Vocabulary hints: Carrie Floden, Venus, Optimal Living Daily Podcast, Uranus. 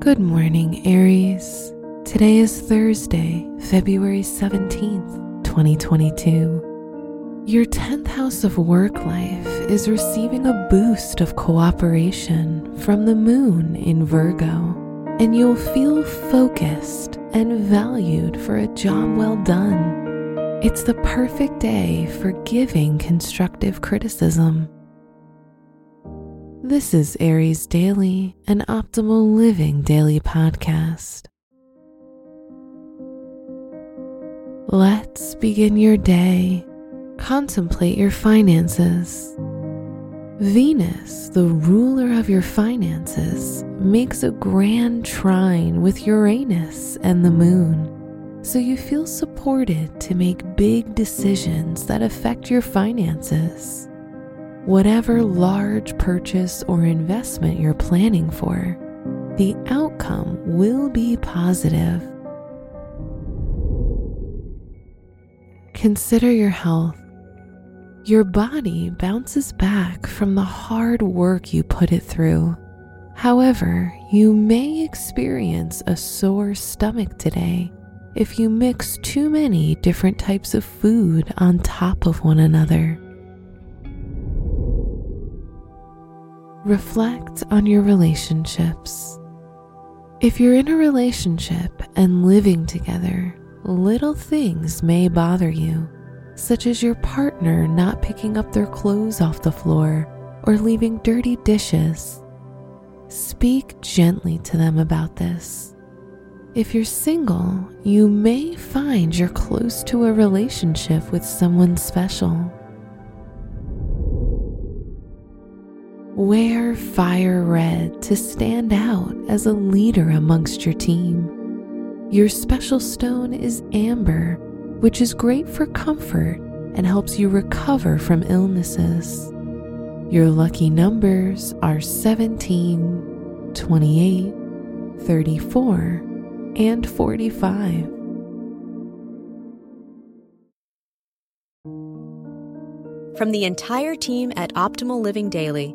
Good morning, Aries. Today is Thursday, February 17th, 2022. Your 10th house of work life is receiving a boost of cooperation from the moon in Virgo, and you'll feel focused and valued for a job well done. It's the perfect day for giving constructive criticism. This is Aries Daily, an Optimal Living Daily Podcast. Let's begin your day. Contemplate your finances. Venus, the ruler of your finances, makes a grand trine with Uranus and the moon, so you feel supported to make big decisions that affect your finances. Whatever large purchase or investment you're planning for, the outcome will be positive. Consider your health. Your body bounces back from the hard work you put it through. However, you may experience a sore stomach today if you mix too many different types of food on top of one another. Reflect on your relationships. If you're in a relationship and living together, little things may bother you, such as your partner not picking up their clothes off the floor or leaving dirty dishes. Speak gently to them about this. If you're single, you may find you're close to a relationship with someone special. Wear fire red to stand out as a leader amongst your team. Your special stone is amber, which is great for comfort and helps you recover from illnesses. Your lucky numbers are 17, 28, 34, and 45. From the entire team at Optimal Living Daily,